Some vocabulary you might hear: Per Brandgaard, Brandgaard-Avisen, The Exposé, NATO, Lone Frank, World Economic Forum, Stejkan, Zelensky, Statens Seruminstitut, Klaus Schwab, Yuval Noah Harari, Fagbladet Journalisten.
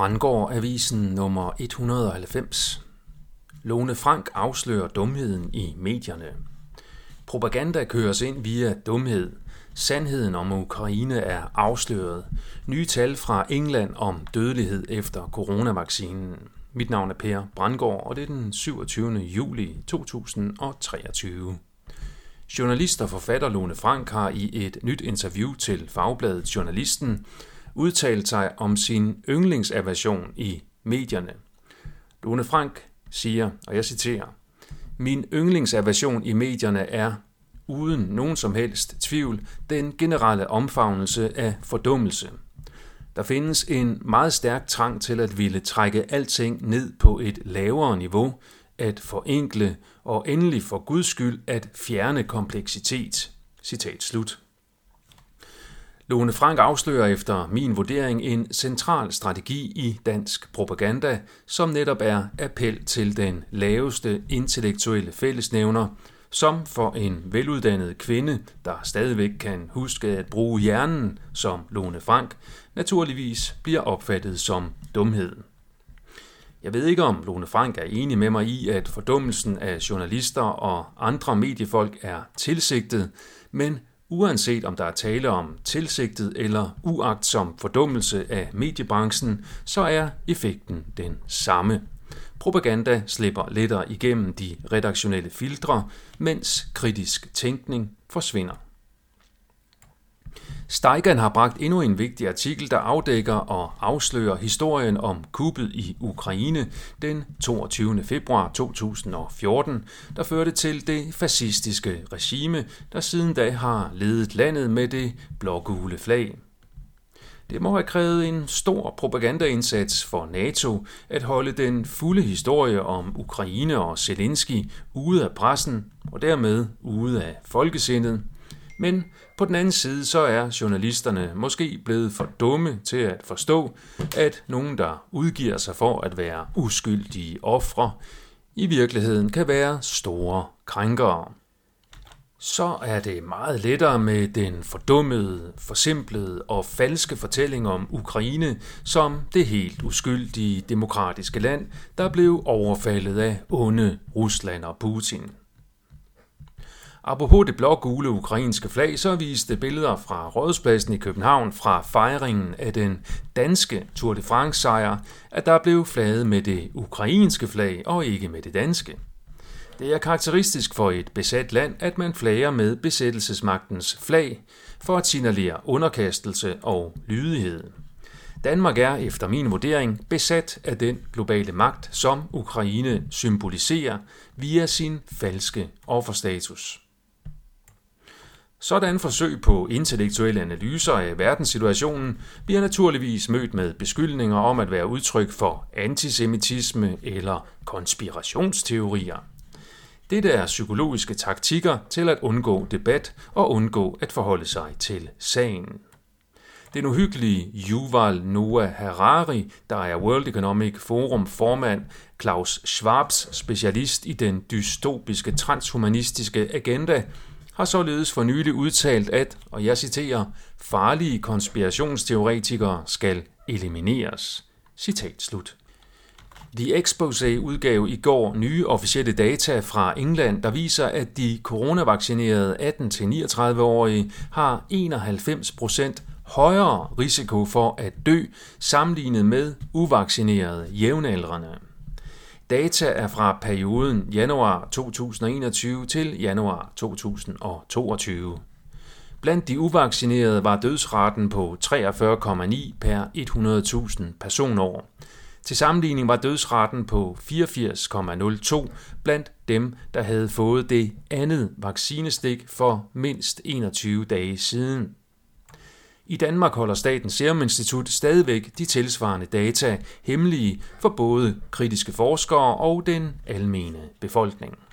Brandgaard-Avisen nummer 190. Lone Frank afslører dumheden i medierne. Propaganda køres ind via dumhed. Sandheden om Ukraine er afsløret. Nye tal fra England om dødelighed efter coronavaccinen. Mit navn er Per Brandgaard, og det er den 27. juli 2023. Journalist og forfatter Lone Frank har i et nyt interview til Fagbladet Journalisten udtalt sig om sin yndlingsaversion i medierne. Lone Frank siger, og jeg citerer: "Min yndlingsaversion i medierne er, uden nogen som helst tvivl, den generelle omfavnelse af fordummelse. Der findes en meget stærk trang til at ville trække alting ned på et lavere niveau, at forenkle og endelig for Guds skyld at fjerne kompleksitet." Citat slut. Lone Frank afslører efter min vurdering en central strategi i dansk propaganda, som netop er appel til den laveste intellektuelle fællesnævner, som for en veluddannet kvinde, der stadigvæk kan huske at bruge hjernen, som Lone Frank, naturligvis bliver opfattet som dumhed. Jeg ved ikke, om Lone Frank er enig med mig i, at fordummelsen af journalister og andre mediefolk er tilsigtet, men uanset om der er tale om tilsigtet eller uagtsom fordummelse af mediebranchen, så er effekten den samme. Propaganda slipper lettere igennem de redaktionelle filtre, mens kritisk tænkning forsvinder. Stejkan har bragt endnu en vigtig artikel, der afdækker og afslører historien om kuppet i Ukraine den 22. februar 2014, der førte til det fascistiske regime, der siden da har ledet landet med det blågule flag. Det må have krævet en stor propagandaindsats for NATO at holde den fulde historie om Ukraine og Zelensky ude af pressen og dermed ude af folkesindet. Men på den anden side så er journalisterne måske blevet for dumme til at forstå, at nogen, der udgiver sig for at være uskyldige ofre, i virkeligheden kan være store krænkere. Så er det meget lettere med den fordummede, forsimplede og falske fortælling om Ukraine som det helt uskyldige demokratiske land, der blev overfaldet af onde Rusland og Putin. Apropos det blå-gule ukrainske flag, så viste billeder fra Rådhuspladsen i København fra fejringen af den danske Tour de France-sejr, at der blev flaget med det ukrainske flag og ikke med det danske. Det er karakteristisk for et besat land, at man flager med besættelsesmagtens flag for at signalere underkastelse og lydighed. Danmark er efter min vurdering besat af den globale magt, som Ukraine symboliserer via sin falske offerstatus. Sådan forsøg på intellektuelle analyser af verdenssituationen bliver naturligvis mødt med beskyldninger om at være udtryk for antisemitisme eller konspirationsteorier. Dette er psykologiske taktikker til at undgå debat og undgå at forholde sig til sagen. Den uhyggelige Yuval Noah Harari, der er World Economic Forum formand, Klaus Schwabs specialist i den dystopiske transhumanistiske agenda, har således for nylig udtalt at, og jeg citerer, "farlige konspirationsteoretikere skal elimineres." Citat slut. The Exposé udgav i går nye officielle data fra England, der viser, at de coronavaccinerede 18-39-årige har 91% højere risiko for at dø sammenlignet med uvaccinerede jævnaldrende. Data er fra perioden januar 2021 til januar 2022. Blandt de uvaccinerede var dødsraten på 43,9 per 100.000 personår. Til sammenligning var dødsraten på 84,02 blandt dem, der havde fået det andet vaccinestik for mindst 21 dage siden. I Danmark holder Statens Seruminstitut stadigvæk de tilsvarende data hemmelige for både kritiske forskere og den almene befolkning.